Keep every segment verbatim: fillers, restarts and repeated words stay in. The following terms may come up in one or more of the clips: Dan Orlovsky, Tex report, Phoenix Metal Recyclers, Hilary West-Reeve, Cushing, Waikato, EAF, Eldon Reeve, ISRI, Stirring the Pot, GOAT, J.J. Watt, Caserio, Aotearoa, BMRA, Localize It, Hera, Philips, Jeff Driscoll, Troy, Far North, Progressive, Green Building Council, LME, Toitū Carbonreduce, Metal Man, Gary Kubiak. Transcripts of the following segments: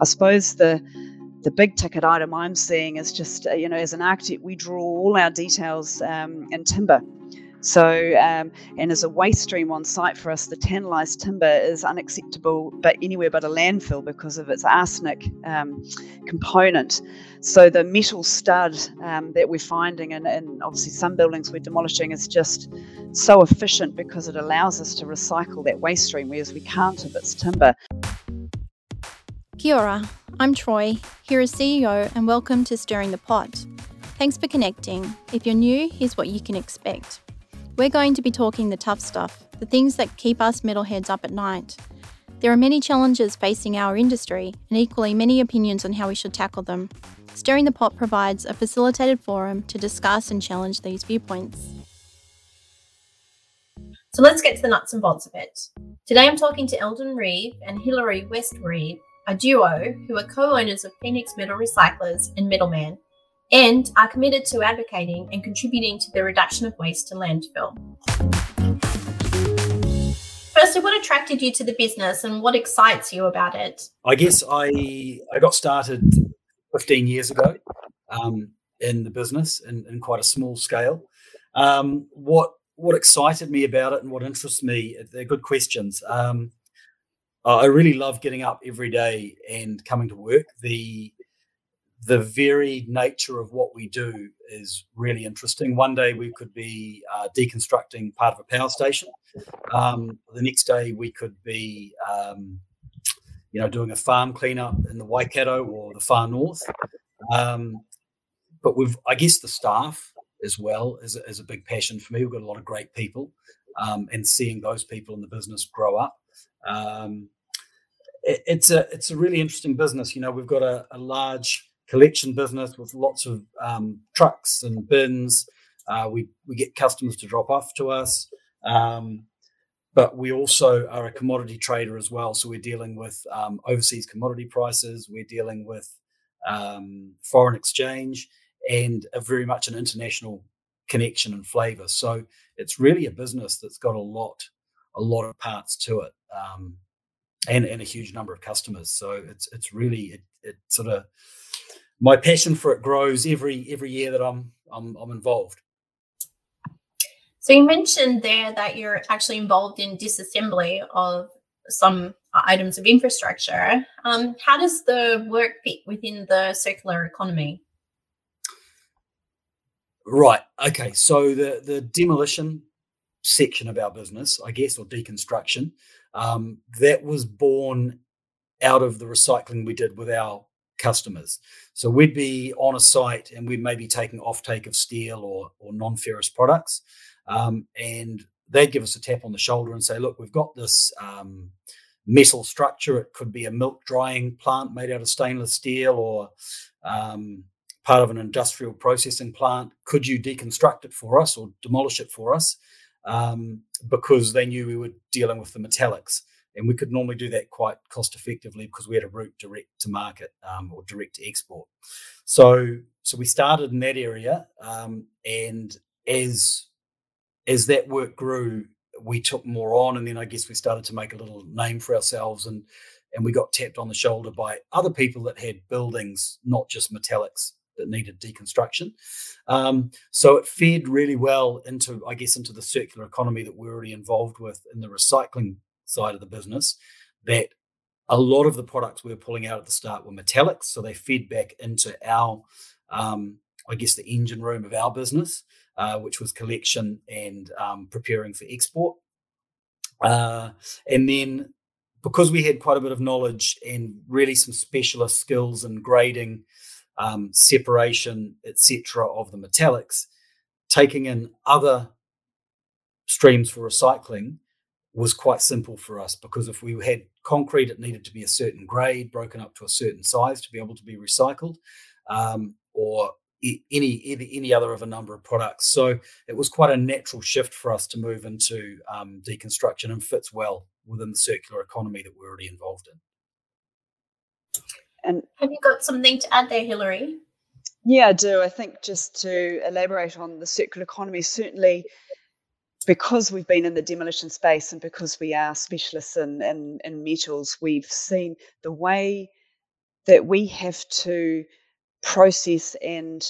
I suppose the the big ticket item I'm seeing is just, uh, you know, as an architect, we draw all our details um, in timber. So, um, and as a waste stream on site for us, the tantalised timber is unacceptable, but anywhere but a landfill because of its arsenic um, component. So the metal stud um, that we're finding, and, and obviously some buildings we're demolishing, is just so efficient because it allows us to recycle that waste stream, whereas we can't if it's timber. Kia ora, I'm Troy, Hera's C E O, and welcome to Stirring the Pot. Thanks for connecting. If you're new, here's what you can expect. We're going to be talking the tough stuff, the things that keep us metalheads up at night. There are many challenges facing our industry and equally many opinions on how we should tackle them. Stirring the Pot provides a facilitated forum to discuss and challenge these viewpoints. So let's get to the nuts and bolts of it. Today I'm talking to Eldon Reeve and Hilary West-Reeve, a duo who are co-owners of Phoenix Metal Recyclers and Metal Man, and are committed to advocating and contributing to the reduction of waste to landfill. Firstly, what attracted you to the business and what excites you about it? I guess I I got started fifteen years ago um, in the business in, in quite a small scale. Um, what what excited me about it and what interests me, they're good questions. Um, I really love getting up every day and coming to work. The The varied nature of what we do is really interesting. One day we could be uh, deconstructing part of a power station. Um, the next day we could be, um, you know, doing a farm cleanup in the Waikato or the Far North. Um, but we've, I guess, the staff as well is, is a big passion for me. We've got a lot of great people, um, and seeing those people in the business grow up. Um, it, it's a it's a really interesting business. You know, we've got a, a large collection business with lots of um, trucks and bins. Uh, we we get customers to drop off to us, um, but we also are a commodity trader as well. So we're dealing with um, overseas commodity prices. We're dealing with um, foreign exchange and a very much an international connection and flavour. So it's really a business that's got a lot a lot of parts to it, um, and and a huge number of customers. So it's it's really it, it sort of my passion for it grows every every year that I'm I'm I'm involved. So you mentioned there that you're actually involved in disassembly of some items of infrastructure. Um, how does the work fit within the circular economy? Right. Okay. So the the demolition section of our business, I guess, or deconstruction, um, that was born out of the recycling we did with our customers. So we'd be on a site and we may be taking offtake of steel or, or non-ferrous products, um, and they'd give us a tap on the shoulder and say, look, we've got this um, metal structure. It could be a milk drying plant made out of stainless steel or um, part of an industrial processing plant. Could you deconstruct it for us or demolish it for us? Um, because they knew we were dealing with the metallics. And we could normally do that quite cost effectively because we had a route direct to market, um, or direct to export. So, so we started in that area, um, and as as that work grew, we took more on, and then I guess we started to make a little name for ourselves, and and we got tapped on the shoulder by other people that had buildings, not just metallics, that needed deconstruction. Um, so it fed really well into, I guess, into the circular economy that we're already involved with in the recycling side of the business, that a lot of the products we were pulling out at the start were metallics, so they fed back into our, um, I guess, the engine room of our business, uh, which was collection and um, preparing for export. Uh, and then because we had quite a bit of knowledge and really some specialist skills in grading, um, separation, et cetera, of the metallics, taking in other streams for recycling was quite simple for us, because if we had concrete, it needed to be a certain grade, broken up to a certain size to be able to be recycled, um, or any any other of a number of products. So it was quite a natural shift for us to move into um, deconstruction, and fits well within the circular economy that we're already involved in. And have you got something to add there, Hilary? Yeah, I do. I think just to elaborate on the circular economy, certainly, because we've been in the demolition space and because we are specialists in, in, in metals, we've seen the way that we have to process and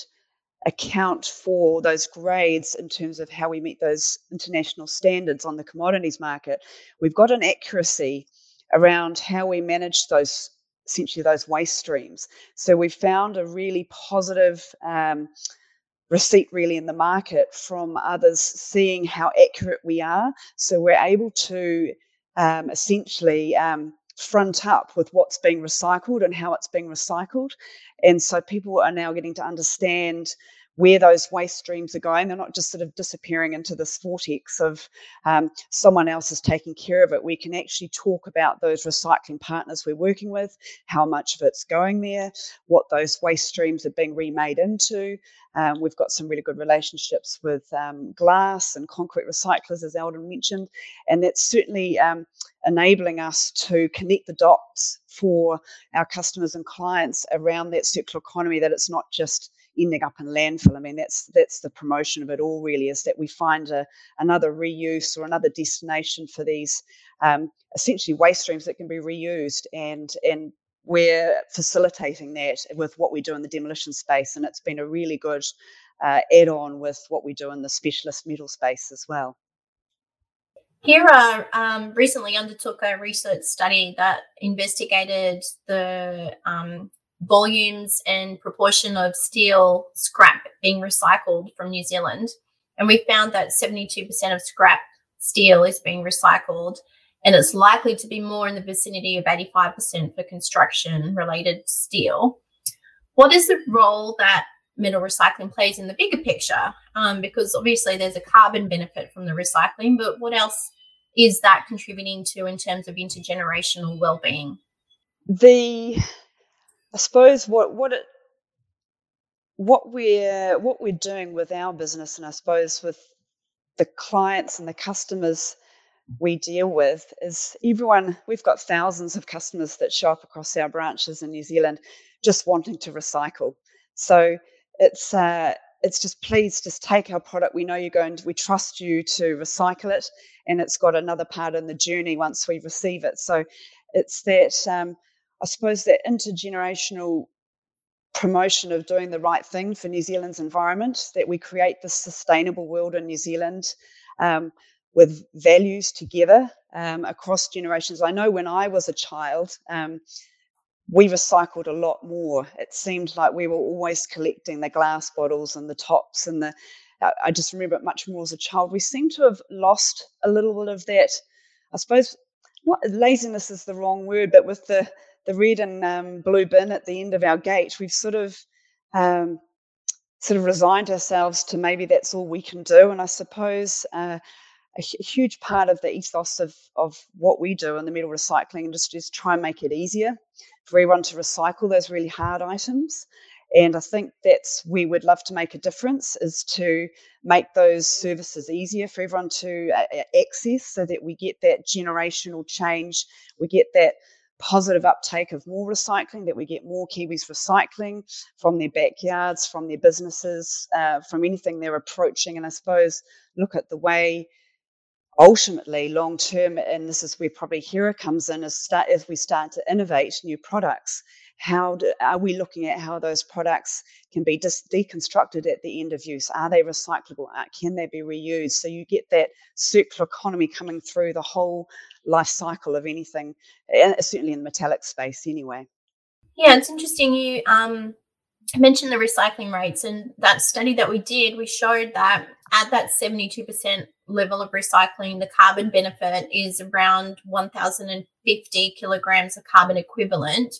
account for those grades in terms of how we meet those international standards on the commodities market. We've got an accuracy around how we manage those, essentially those waste streams. So we found a really positive um, receipt really in the market from others seeing how accurate we are. So we're able to um, essentially um, front up with what's being recycled and how it's being recycled. And so people are now getting to understand where those waste streams are going. They're not just sort of disappearing into this vortex of um, someone else is taking care of it. We can actually talk about those recycling partners we're working with, how much of it's going there, what those waste streams are being remade into. Um, we've got some really good relationships with um, glass and concrete recyclers, as Eldon mentioned, and that's certainly um, enabling us to connect the dots for our customers and clients around that circular economy, that it's not just ending up in landfill. I mean, that's that's the promotion of it all, really, is that we find a, another reuse or another destination for these um, essentially waste streams that can be reused, and and we're facilitating that with what we do in the demolition space, and it's been a really good uh, add-on with what we do in the specialist metal space as well. Hera um, recently undertook a research study that investigated the um, volumes and proportion of steel scrap being recycled from New Zealand. And we found that seventy-two percent of scrap steel is being recycled, and it's likely to be more in the vicinity of eighty-five percent for construction-related steel. What is the role that metal recycling plays in the bigger picture? Um, because obviously there's a carbon benefit from the recycling, but what else is that contributing to in terms of intergenerational well-being? The... I suppose what what it, what we're what we're doing with our business, and I suppose with the clients and the customers we deal with, is everyone. We've got thousands of customers that show up across our branches in New Zealand, just wanting to recycle. So it's uh, it's just please just take our product. We know you're going to, we trust you to recycle it, and it's got another part in the journey once we receive it. So it's that. Um, I suppose that intergenerational promotion of doing the right thing for New Zealand's environment, that we create this sustainable world in New Zealand um, with values together um, across generations. I know when I was a child, um, we recycled a lot more. It seemed like we were always collecting the glass bottles and the tops and the, I just remember it much more as a child. We seem to have lost a little bit of that, I suppose, not laziness is the wrong word, but with the, the red and um, blue bin at the end of our gate, we've sort of um, sort of resigned ourselves to maybe that's all we can do. And I suppose uh, a h- huge part of the ethos of, of what we do in the metal recycling industry is try and make it easier for everyone to recycle those really hard items. And I think that's where we'd love to make a difference, is to make those services easier for everyone to uh, access, so that we get that generational change, we get that positive uptake of more recycling, that we get more Kiwis recycling from their backyards, from their businesses, uh, from anything they're approaching. And I suppose look at the way ultimately long term, and this is where probably Hera comes in, as start as we start to innovate new products, how do, are we looking at how those products can be dis- deconstructed at the end of use? Are they recyclable? Can they be reused? So you get that circular economy coming through the whole life cycle of anything, certainly in the metallic space anyway. Yeah, it's interesting you um, mentioned the recycling rates, and that study that we did, we showed that at that seventy-two percent level of recycling, the carbon benefit is around one thousand fifty kilograms of carbon equivalent.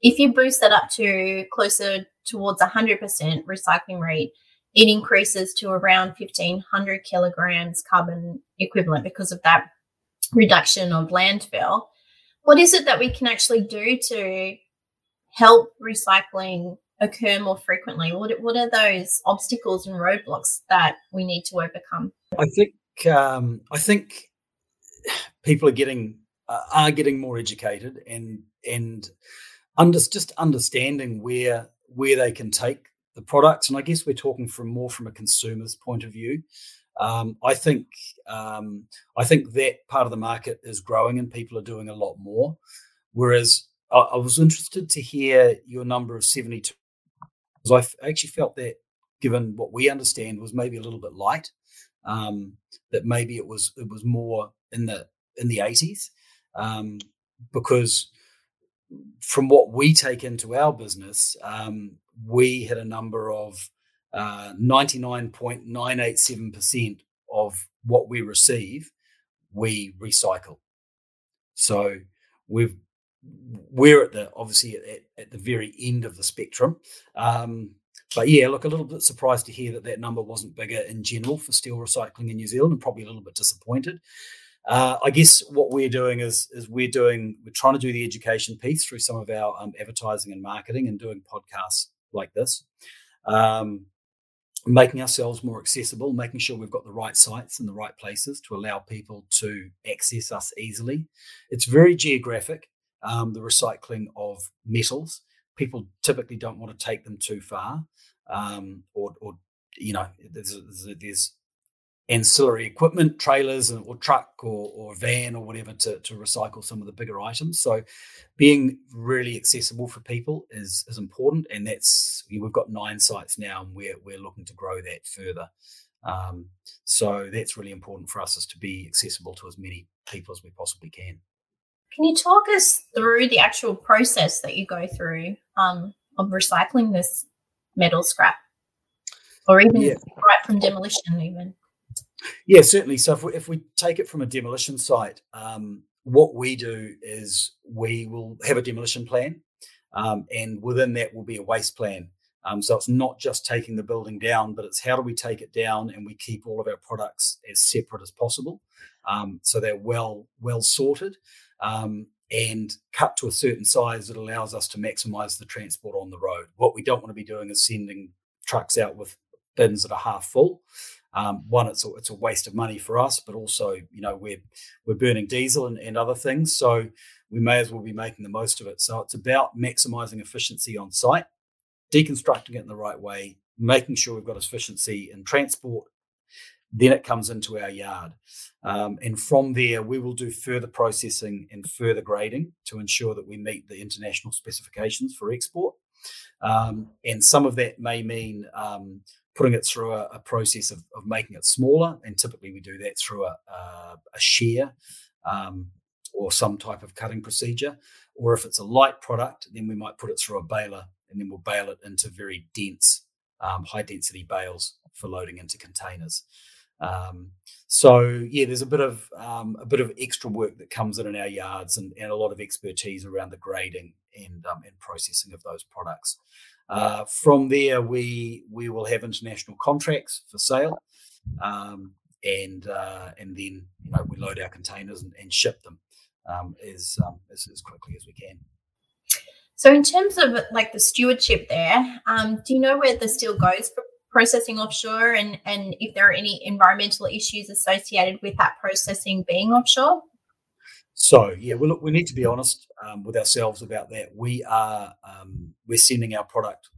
If you boost that up to closer towards one hundred percent recycling rate, it increases to around fifteen hundred kilograms carbon equivalent because of that reduction of landfill. What is it that we can actually do to help recycling occur more frequently? What, what are those obstacles and roadblocks that we need to overcome? I think um, I think people are getting uh, are getting more educated and and under, just understanding where where they can take the products. And I guess we're talking from more from a consumer's point of view. Um, I think um, I think that part of the market is growing and people are doing a lot more, whereas I, I was interested to hear your number of seventy-two, because I actually felt that, given what we understand, was maybe a little bit light. Um, that maybe it was it was more in the in the eighties, um, because from what we take into our business, um, we had a number of uh, ninety-nine point nine eight seven percent of what we receive, we recycle. So we've we're at the obviously at, at the very end of the spectrum. Um, But yeah, look, a little bit surprised to hear that that number wasn't bigger in general for steel recycling in New Zealand, and probably a little bit disappointed. Uh, I guess what we're doing is is we're doing we're trying to do the education piece through some of our um, advertising and marketing, and doing podcasts like this, um, making ourselves more accessible, making sure we've got the right sites in the right places to allow people to access us easily. It's very geographic, um, the recycling of metals. People typically don't want to take them too far, um, or, or you know, there's, there's ancillary equipment, trailers, or truck, or, or van, or whatever to, to recycle some of the bigger items. So, being really accessible for people is is important, and that's you know, we've got nine sites now, and we're we're looking to grow that further. Um, so that's really important for us, is to be accessible to as many people as we possibly can. Can you talk us through the actual process that you go through um, of recycling this metal scrap, or even yeah. right from demolition even? Yeah, certainly. So if we, if we take it from a demolition site, um, what we do is we will have a demolition plan, um, and within that will be a waste plan. Um, so it's not just taking the building down, but it's how do we take it down, and we keep all of our products as separate as possible, um, so they're well well sorted. Um, and cut to a certain size that allows us to maximise the transport on the road. What we don't want to be doing is sending trucks out with bins that are half full. Um, one, it's a, it's a waste of money for us, but also, you know, we're we're burning diesel and, and other things, so we may as well be making the most of it. So it's about maximising efficiency on site, deconstructing it in the right way, making sure we've got efficiency in transport. Then it comes into our yard. Um, and from there, we will do further processing and further grading to ensure that we meet the international specifications for export. Um, and some of that may mean um, putting it through a, a process of, of making it smaller. And typically we do that through a, a, a shear um, or some type of cutting procedure. Or if it's a light product, then we might put it through a baler, and then we'll bale it into very dense, um, high density bales for loading into containers. Um, so yeah, there's a bit of um, a bit of extra work that comes in in our yards, and, and a lot of expertise around the grading and um, and processing of those products. Uh, from there, we we will have international contracts for sale, um, and uh, and then you know we load our containers and, and ship them um, as, um, as as quickly as we can. So in terms of like the stewardship there, um, do you know where the steel goes for processing offshore, and, and if there are any environmental issues associated with that processing being offshore? So, yeah, well, look, we need to be honest um, with ourselves about that. We are, um, we're sending our product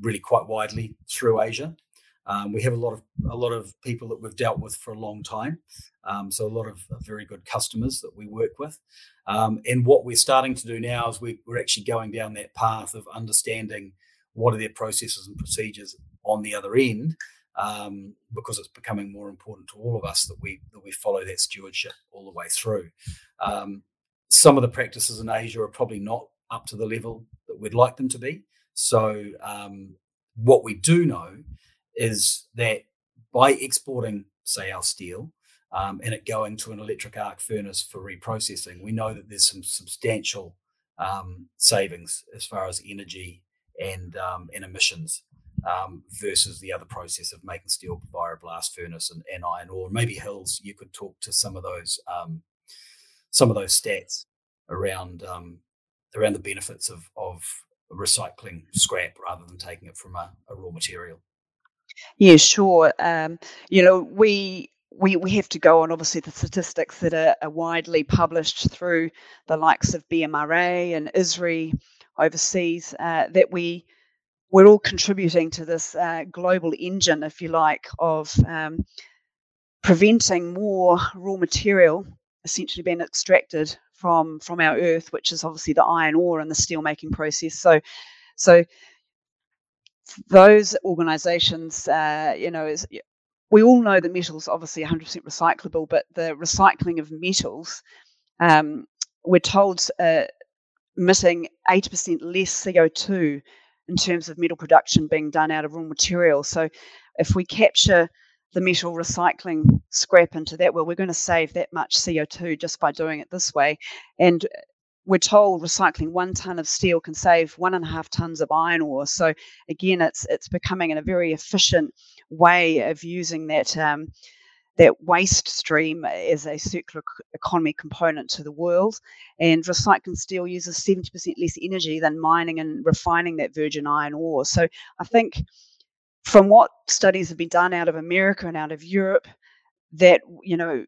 really quite widely through Asia. Um, we have a lot of a lot of people that we've dealt with for a long time, um, so a lot of very good customers that we work with. Um, and what we're starting to do now is we, we're actually going down that path of understanding what are their processes and procedures on the other end, um, because it's becoming more important to all of us that we that we follow that stewardship all the way through. Um, some of the practices in Asia are probably not up to the level that we'd like them to be. So um, what we do know is that by exporting, say, our steel, um, and it going to an electric arc furnace for reprocessing, we know that there's some substantial um, savings as far as energy and um, and emissions. Um, versus the other process of making steel via a blast furnace and, and iron ore. Maybe Hills, you could talk to some of those um, some of those stats around um, around the benefits of of recycling scrap rather than taking it from a, a raw material. Yeah, sure. Um, you know, we. We we have to go on, obviously, the statistics that are, are widely published through the likes of B M R A and I S R I overseas, uh, that we, we're all contributing to this uh, global engine, if you like, of um, preventing more raw material essentially being extracted from from our earth, which is obviously the iron ore and the steel making process. So, so those organisations, uh, you know, is we all know that metals obviously one hundred percent recyclable, but the recycling of metals, um, we're told, uh, emitting eighty percent less C O two in terms of metal production being done out of raw material. So if we capture the metal recycling scrap into that, well, we're going to save that much C O two just by doing it this way. And we're told recycling one tonne of steel can save one and a half tonnes of iron ore. So again, it's it's becoming a very efficient way of using that um, that waste stream as a circular economy component to the world. And recycling steel uses seventy percent less energy than mining and refining that virgin iron ore. So I think from what studies have been done out of America and out of Europe, that, you know,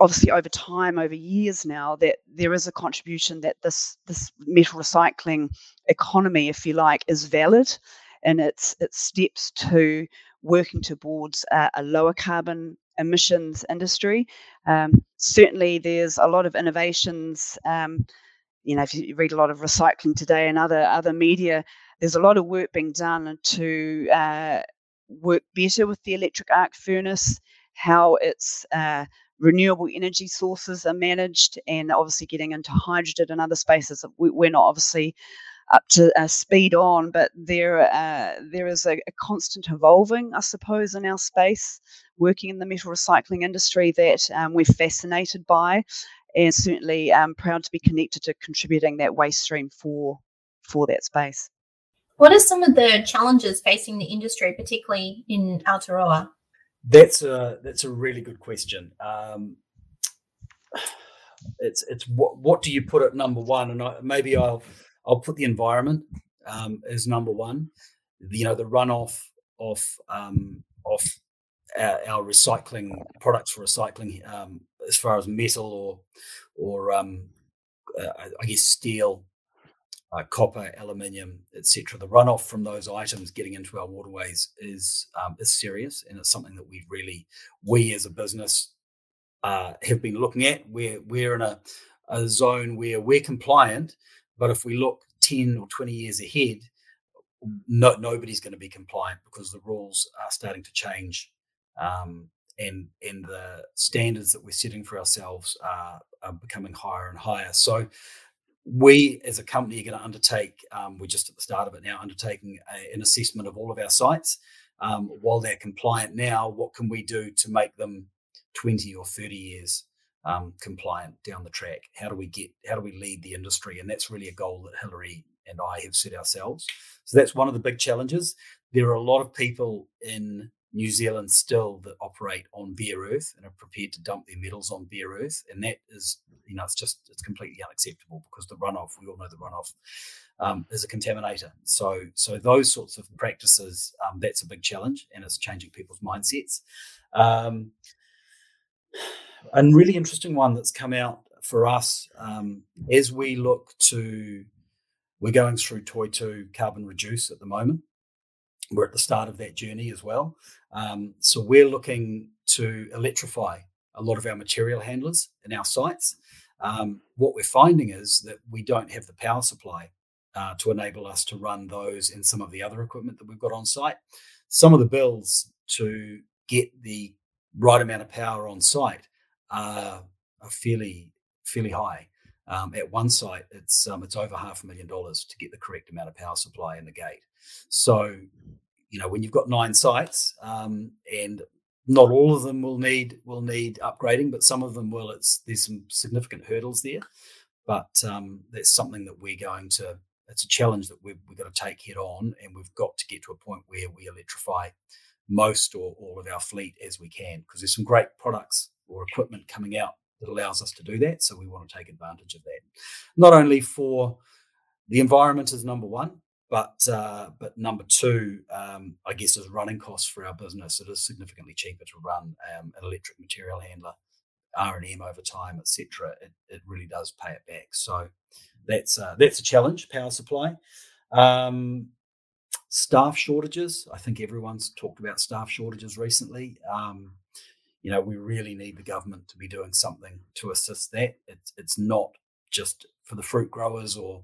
obviously over time, over years now, that there is a contribution that this this metal recycling economy, if you like, is valid, and it's it steps to working towards uh, a lower carbon emissions industry. Um, certainly, there's a lot of innovations. Um, you know, if you read a lot of recycling today and other other media, there's a lot of work being done to uh, work better with the electric arc furnace, how its uh, renewable energy sources are managed, and obviously getting into hydrogen and other spaces. We're not obviously up to uh, speed on, but there uh, there is a, a constant evolving, I suppose, in our space, working in the metal recycling industry, that um, we're fascinated by, and certainly um, proud to be connected to contributing that waste stream for for that space. What are some of the challenges facing the industry, particularly in Aotearoa? That's a that's a really good question. Um, it's it's what what do you put at number one? And I, maybe I'll I'll put the environment um, as number one. You know, the runoff of um, of our, our recycling products for recycling, um, as far as metal or or um, uh, I guess steel. Uh, copper, aluminium, et cetera. The runoff from those items getting into our waterways is um, is serious, and it's something that we really, we as a business, uh, have been looking at. We're we're in a, a zone where we're compliant, but if we look ten or twenty years ahead, no, nobody's going to be compliant because the rules are starting to change, um, and and the standards that we're setting for ourselves are are becoming higher and higher. So we as a company are going to undertake, um, we're just at the start of it now, undertaking a, an assessment of all of our sites. Um, while they're compliant now, what can we do to make them twenty or thirty years um, compliant down the track? How do we get, how do we lead the industry? And that's really a goal that Hilary and I have set ourselves. So that's one of the big challenges. There are a lot of people in New Zealand still that operate on bare earth and are prepared to dump their metals on bare earth. And that is, you know, it's just, it's completely unacceptable because the runoff, we all know the runoff um, is a contaminator. So so those sorts of practices, um, that's a big challenge, and it's changing people's mindsets. Um, a really interesting one that's come out for us um, as we look to, we're going through Toitū Carbonreduce at the moment. We're at the start of that journey as well. Um, so we're looking to electrify a lot of our material handlers in our sites. Um, what we're finding is that we don't have the power supply uh, to enable us to run those and some of the other equipment that we've got on site. Some of the bills to get the right amount of power on site are, are fairly, fairly high. Um, at one site, it's um, it's over half a million dollars to get the correct amount of power supply in the gate. So, you know, when you've got nine sites, um, and not all of them will need will need upgrading, but some of them will. It's there's some significant hurdles there, but um, that's something that we're going to. It's a challenge that we've, we've got to take head on, and we've got to get to a point where we electrify most or all of our fleet as we can, because there's some great products or equipment coming out that allows us to do that. So we want to take advantage of that, not only for the environment is number one. But uh, but number two, um, I guess, is running costs for our business. It is significantly cheaper to run um, an electric material handler, R and M over time, et cetera. It, it really does pay it back. So that's uh, that's a challenge, power supply. Um, staff shortages. I think everyone's talked about staff shortages recently. Um, you know, we really need the government to be doing something to assist that. It's, it's not just for the fruit growers or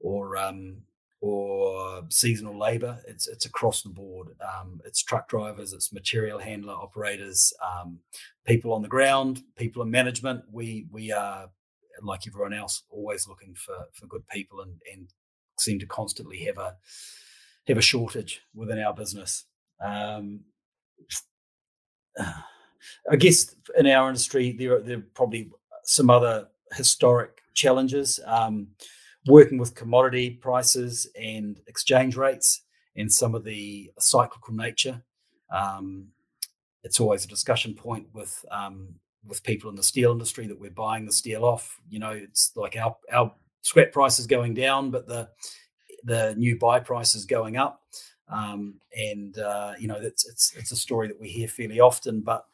or um, or seasonal labour. It's it's across the board. Um, it's truck drivers, it's material handler operators, um, people on the ground, people in management. We we are, like everyone else, always looking for for good people, and and seem to constantly have a have a shortage within our business. Um, I guess in our industry there are, there are probably some other historic challenges, um, working with commodity prices and exchange rates and some of the cyclical nature. Um, it's always a discussion point with um, with people in the steel industry that we're buying the steel off. You know, it's like our, our scrap price is going down, but the the new buy price is going up. Um, and, uh, you know, it's, it's it's a story that we hear fairly often, but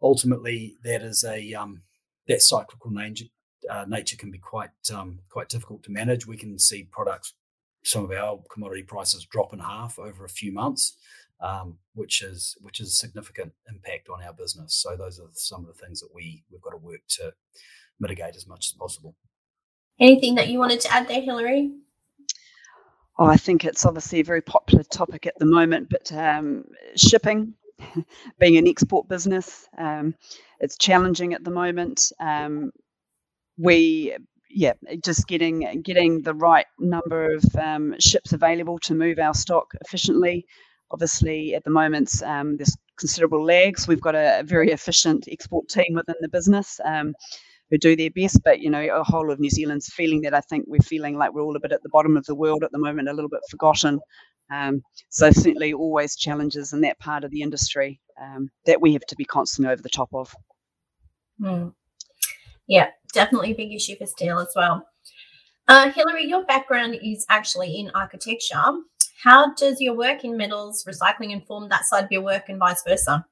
ultimately that is a um, that cyclical nature, uh, nature can be quite um, quite difficult to manage. We can see products, some of our commodity prices drop in half over a few months, um, which is which is a significant impact on our business. So those are some of the things that we, we've got to work to mitigate as much as possible. Anything that you wanted to add there, Hilary? Oh, I think it's obviously a very popular topic at the moment, but um, shipping, being an export business, um, it's challenging at the moment. Um, we, yeah, just getting getting the right number of um, ships available to move our stock efficiently. Obviously, at the moment, um, there's considerable lags. We've got a, a very efficient export team within the business, Um who do their best, but, you know, a whole of New Zealand's feeling that. I think we're feeling like we're all a bit at the bottom of the world at the moment, a little bit forgotten. Um, so certainly always challenges in that part of the industry um, that we have to be constantly over the top of. Mm. Yeah, definitely a big issue for steel as well. Uh, Hilary, your background is actually in architecture. How does your work in metals recycling inform that side of your work and vice versa?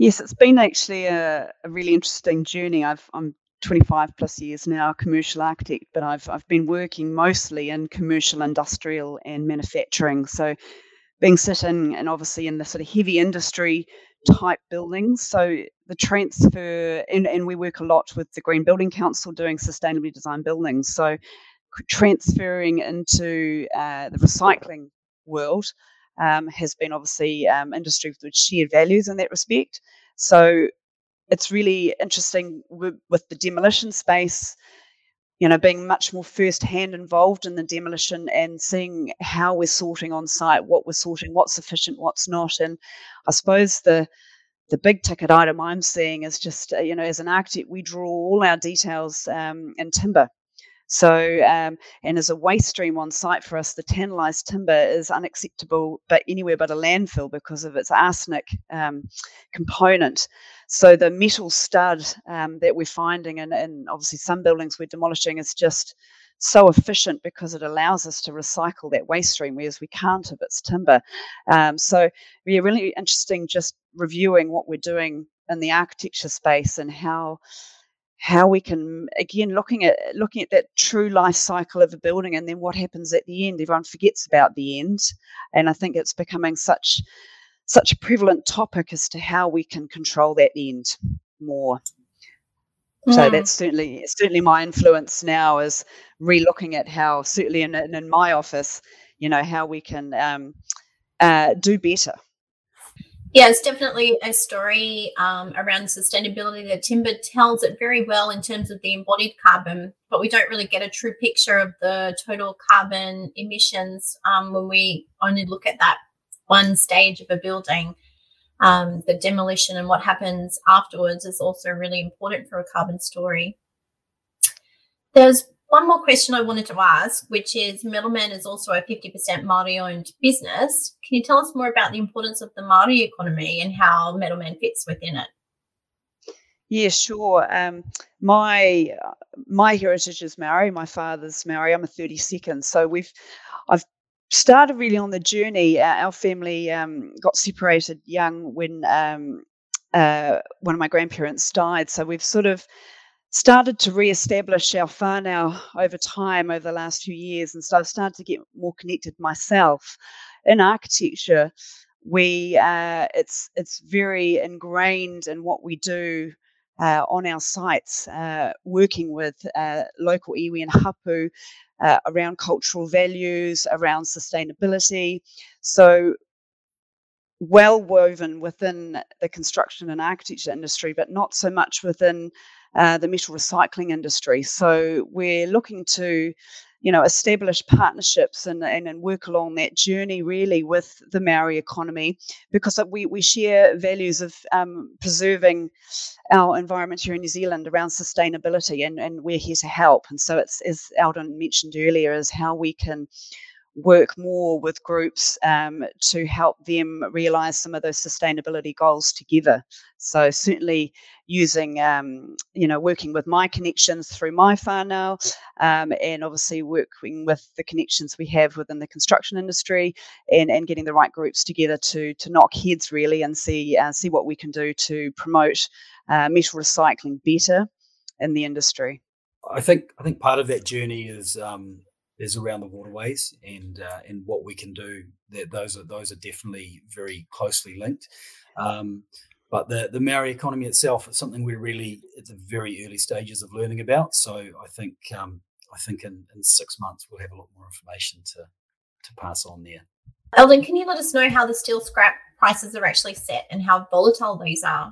Yes, it's been actually a, a really interesting journey. I've, I'm twenty-five plus years now, commercial architect, but I've I've been working mostly in commercial, industrial and manufacturing. So being sitting and obviously in the sort of heavy industry type buildings. So the transfer, and, and we work a lot with the Green Building Council doing sustainably designed buildings. So transferring into uh, the recycling world Um, has been obviously um, industry with shared values in that respect. So it's really interesting with, with the demolition space, you know, being much more first-hand involved in the demolition and seeing how we're sorting on site, what we're sorting, what's sufficient, what's not. And I suppose the the big ticket item I'm seeing is just, uh, you know, as an architect, we draw all our details um, in timber. So, um, and as a waste stream on site for us, the tannalized timber is unacceptable, but anywhere but a landfill because of its arsenic um, component. So the metal stud um, that we're finding, and, and obviously some buildings we're demolishing, is just so efficient because it allows us to recycle that waste stream, whereas we can't if it's timber. Um, so yeah, really interesting just reviewing what we're doing in the architecture space and how how we can, again, looking at looking at that true life cycle of a building and then what happens at the end. Everyone forgets about the end. And I think it's becoming such such a prevalent topic as to how we can control that end more. Mm. So that's certainly certainly my influence now is re-looking at how, certainly in, in my office, you know, how we can um, uh, do better. Yeah, it's definitely a story um, around sustainability that timber tells it very well in terms of the embodied carbon, but we don't really get a true picture of the total carbon emissions um, when we only look at that one stage of a building. Um, the demolition and what happens afterwards is also really important for a carbon story. There's one more question I wanted to ask, which is Metal Man is also a fifty percent Māori-owned business. Can you tell us more about the importance of the Māori economy and how Metal Man fits within it? Yeah, sure. Um, my my heritage is Māori. My father's Māori. I'm a thirty-second. So we've I've started really on the journey. Uh, our family um, got separated young when um, uh, one of my grandparents died. So we've sort of started to re-establish our whānau over time, over the last few years, and so I've started to get more connected myself. In architecture, we uh, it's it's very ingrained in what we do uh, on our sites, uh, working with uh, local iwi and hapu uh, around cultural values, around sustainability. So well woven within the construction and architecture industry, but not so much within uh, the metal recycling industry. So we're looking to, you know, establish partnerships and, and, and work along that journey really with the Maori economy, because we, we share values of um, preserving our environment here in New Zealand around sustainability, and, and we're here to help. And so it's, as Eldon mentioned earlier, is how we can work more with groups um, to help them realise some of those sustainability goals together. So certainly using, um, you know, working with my connections through my whānau, um, and obviously working with the connections we have within the construction industry, and, and getting the right groups together to to knock heads really and see, uh, see what we can do to promote uh, metal recycling better in the industry. I think, I think part of that journey is... Um... is around the waterways and uh, and what we can do. That those are those are definitely very closely linked. Um, but the the Maori economy itself is something we're really at the very early stages of learning about. So I think um, I think in, in six months we'll have a lot more information to to pass on there. Eldon, can you let us know how the steel scrap prices are actually set and how volatile these are?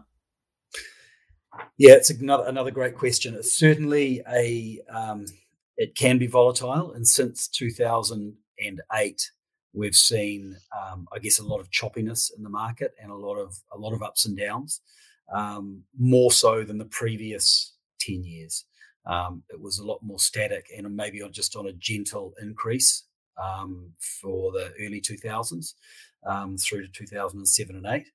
Yeah, it's another another great question. It's certainly a um, It can be volatile, and since two thousand eight, we've seen, um, I guess, a lot of choppiness in the market and a lot of a lot of ups and downs, um, more so than the previous ten years. Um, it was a lot more static and maybe just on a gentle increase um, for the early two thousands um, through to two thousand seven and eight.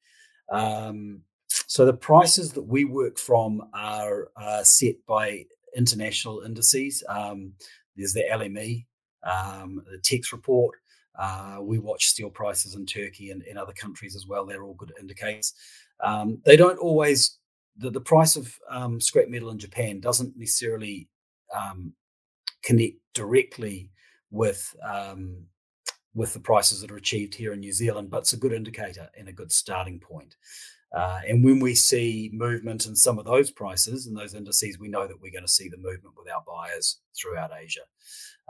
Um, so the prices that we work from are uh, set by international indices. Um, there's the L M E, um, the Tex report. Uh, we watch steel prices in Turkey and in other countries as well. They're all good indicators. Um, they don't always, the, the price of um, scrap metal in Japan doesn't necessarily um, connect directly with um, with the prices that are achieved here in New Zealand, but it's a good indicator and a good starting point. Uh, and when we see movement in some of those prices and those indices, we know that we're going to see the movement with our buyers throughout Asia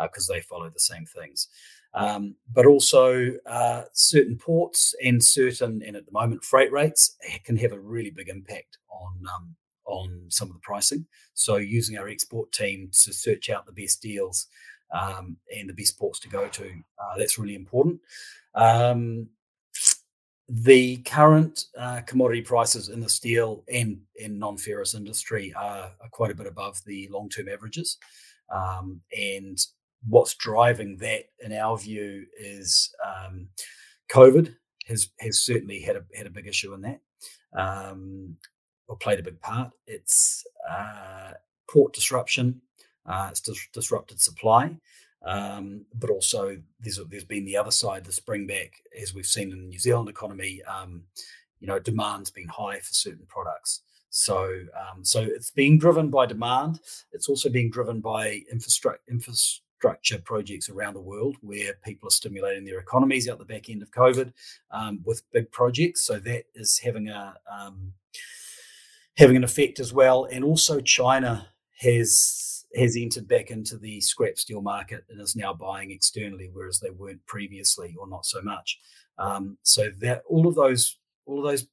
because uh, they follow the same things. Um, but also uh, certain ports and certain, and at the moment, freight rates can have a really big impact on um, on some of the pricing. So using our export team to search out the best deals um, and the best ports to go to, uh, that's really important. Um The current uh, commodity prices in the steel and, and non-ferrous industry are, are quite a bit above the long-term averages. Um, and what's driving that, in our view, is um, COVID has has certainly had a, had a big issue in that, um, or played a big part. It's uh, port disruption, uh, it's dis- disrupted supply. Um, but also there's, there's been the other side, the spring back, as we've seen in the New Zealand economy, um, you know, demand's been high for certain products. So um, so it's being driven by demand. It's also being driven by infrastructure, infrastructure projects around the world where people are stimulating their economies out the back end of COVID um, with big projects. So that is having a um, having an effect as well. And also China has... has entered back into the scrap steel market and is now buying externally, whereas they weren't previously, or not so much. Um, so that all of those all of those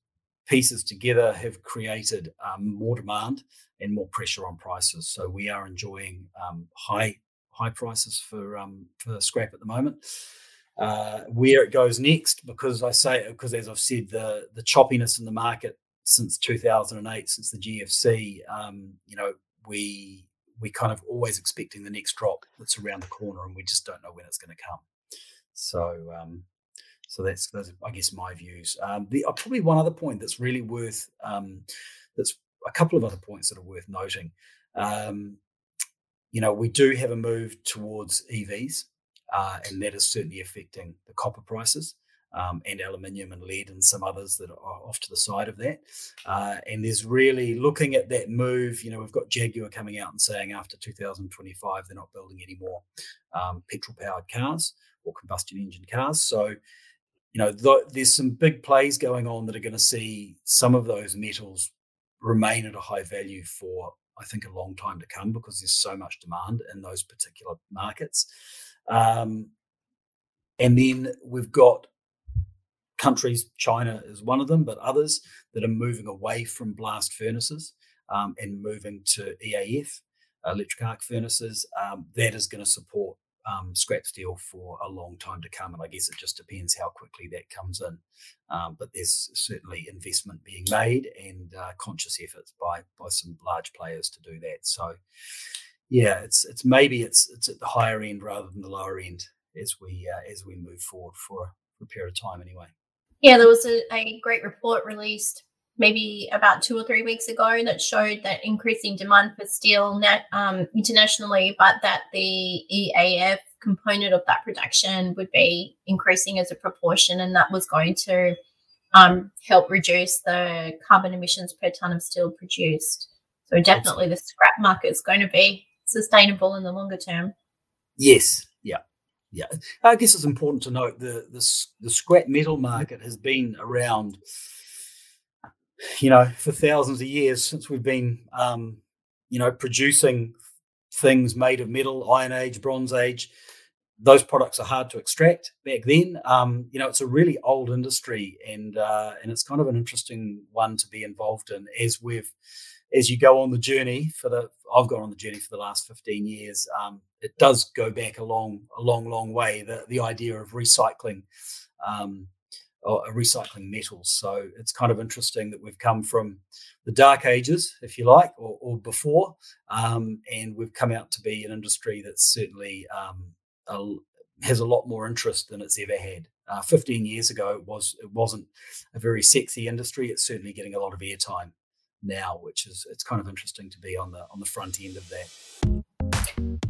pieces together have created um, more demand and more pressure on prices. So we are enjoying um, high high prices for um, for scrap at the moment. Uh, where it goes next, because I say because as I've said, the the choppiness in the market since two thousand eight, since the G F C, um, you know, we we're kind of always expecting the next drop that's around the corner, and we just don't know when it's going to come. So um, so that's, those are, I guess, my views. Um, the, uh, probably one other point that's really worth, um, that's a couple of other points that are worth noting. Um, you know, we do have a move towards E Vs, uh, and that is certainly affecting the copper prices. Um, and aluminium and lead and some others that are off to the side of that. Uh, and there's really looking at that move, you know, we've got Jaguar coming out and saying after two thousand twenty-five, they're not building any more um, petrol-powered cars or combustion engine cars. So, you know, th- there's some big plays going on that are going to see some of those metals remain at a high value for, I think, a long time to come, because there's so much demand in those particular markets. Um, and then we've got countries, China is one of them, but others that are moving away from blast furnaces um, and moving to E A F, electric arc furnaces. Um, that is going to support um, scrap steel for a long time to come. And I guess it just depends how quickly that comes in. Um, but there's certainly investment being made and uh, conscious efforts by by some large players to do that. So yeah, it's it's maybe it's it's at the higher end rather than the lower end as we uh, as we move forward for a, for a period of time anyway. Yeah, there was a, a great report released maybe about two or three weeks ago that showed that increasing demand for steel net, um, internationally, but that the E A F component of that production would be increasing as a proportion, and that was going to um, help reduce the carbon emissions per tonne of steel produced. So definitely Absolutely. The scrap market is going to be sustainable in the longer term. Yes, yeah. Yeah, I guess it's important to note the, the the scrap metal market has been around, you know, for thousands of years since we've been, um, you know, producing things made of metal, Iron Age, Bronze Age. Those products are hard to extract back then. Um, you know, it's a really old industry, and uh, and it's kind of an interesting one to be involved in as we've as you go on the journey for the. I've gone on the journey for the last fifteen years. Um, it does go back a long, a long, long way, the, the idea of recycling, um, or recycling metals. So it's kind of interesting that we've come from the dark ages, if you like, or, or before, um, and we've come out to be an industry that certainly um, a, has a lot more interest than it's ever had. Uh, fifteen years ago, it, was, it wasn't a very sexy industry. It's certainly getting a lot of airtime now, which is it's kind of interesting to be on the on the front end of that.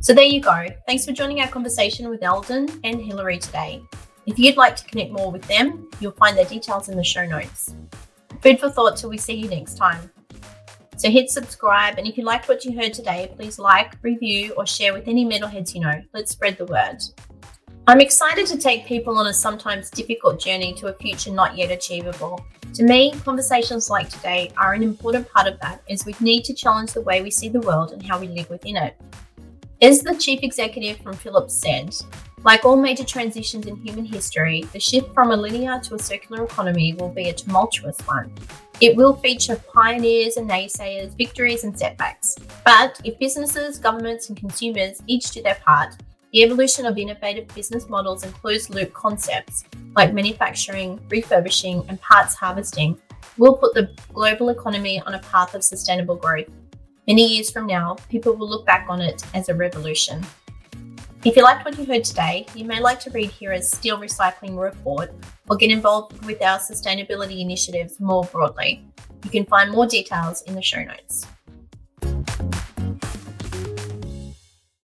So there you go. Thanks for joining our conversation with Eldon and Hilary today. If you'd like to connect more with them, you'll find their details in the show notes. Food for thought till we see you next time. So hit subscribe, and if you liked what you heard today, please like, review, or share with any metalheads you know. Let's spread the word. I'm excited to take people on a sometimes difficult journey to a future not yet achievable. To me, conversations like today are an important part of that, as we need to challenge the way we see the world and how we live within it. As the chief executive from Philips said, like all major transitions in human history, the shift from a linear to a circular economy will be a tumultuous one. It will feature pioneers and naysayers, victories and setbacks. But if businesses, governments and consumers each do their part, the evolution of innovative business models and closed-loop concepts like manufacturing, refurbishing and parts harvesting will put the global economy on a path of sustainable growth. Many years from now, people will look back on it as a revolution. If you liked what you heard today, you may like to read Hera's Steel Recycling Report or get involved with our sustainability initiatives more broadly. You can find more details in the show notes.